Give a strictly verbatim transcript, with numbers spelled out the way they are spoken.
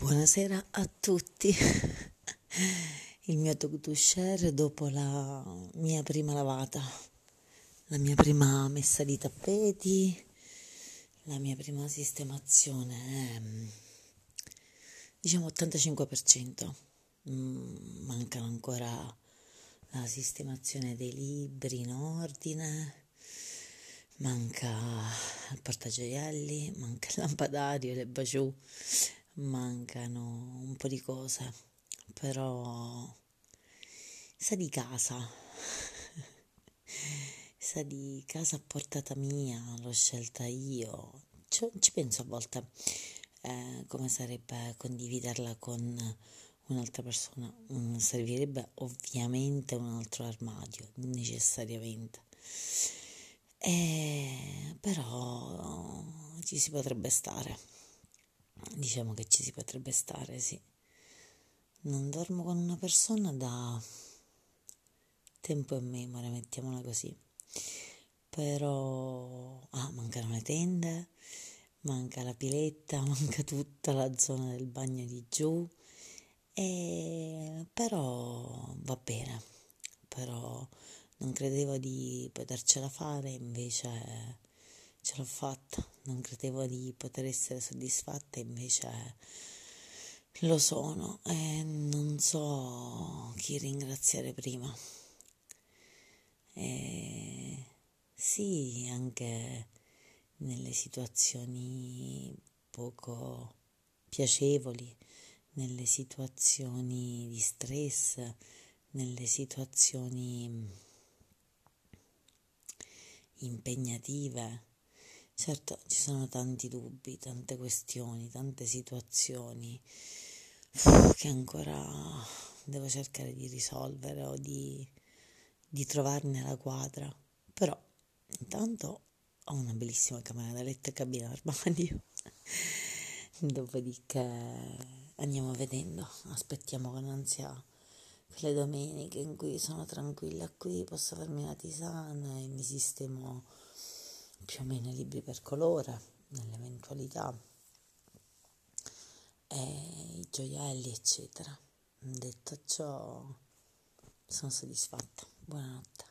Buonasera a tutti. Il mio talk to share dopo la mia prima lavata, la mia prima messa di tappeti, la mia prima sistemazione. Diciamo ottantacinque per cento. Mancano ancora la sistemazione dei libri in ordine, manca il portagioielli, manca il lampadario, le baciù. Mancano un po' di cose, però sa di casa, sa di casa a portata mia, l'ho scelta io, ci, ci penso a volte eh, come sarebbe condividerla con un'altra persona. Non servirebbe ovviamente un altro armadio, necessariamente, e, però ci si potrebbe stare. Diciamo che ci si potrebbe stare, sì. Non dormo con una persona da tempo e memoria, mettiamola così. Però ah, mancano le tende, manca la piletta, manca tutta la zona del bagno di giù. E però va bene. Però non credevo di potercela fare, invece ce l'ho fatta. Non credevo di poter essere soddisfatta, invece lo sono, e non so chi ringraziare prima. E sì, anche nelle situazioni poco piacevoli, nelle situazioni di stress, nelle situazioni impegnative. Certo, ci sono tanti dubbi, tante questioni, tante situazioni che ancora devo cercare di risolvere o di, di trovarne la quadra. Però intanto ho una bellissima camera da letto e cabina armadio. Dopodiché andiamo vedendo, aspettiamo con ansia quelle domeniche in cui sono tranquilla qui, posso farmi la tisana e mi sistemo più o meno libri per colore, nell'eventualità, e i gioielli, eccetera. Detto ciò, sono soddisfatta. Buonanotte.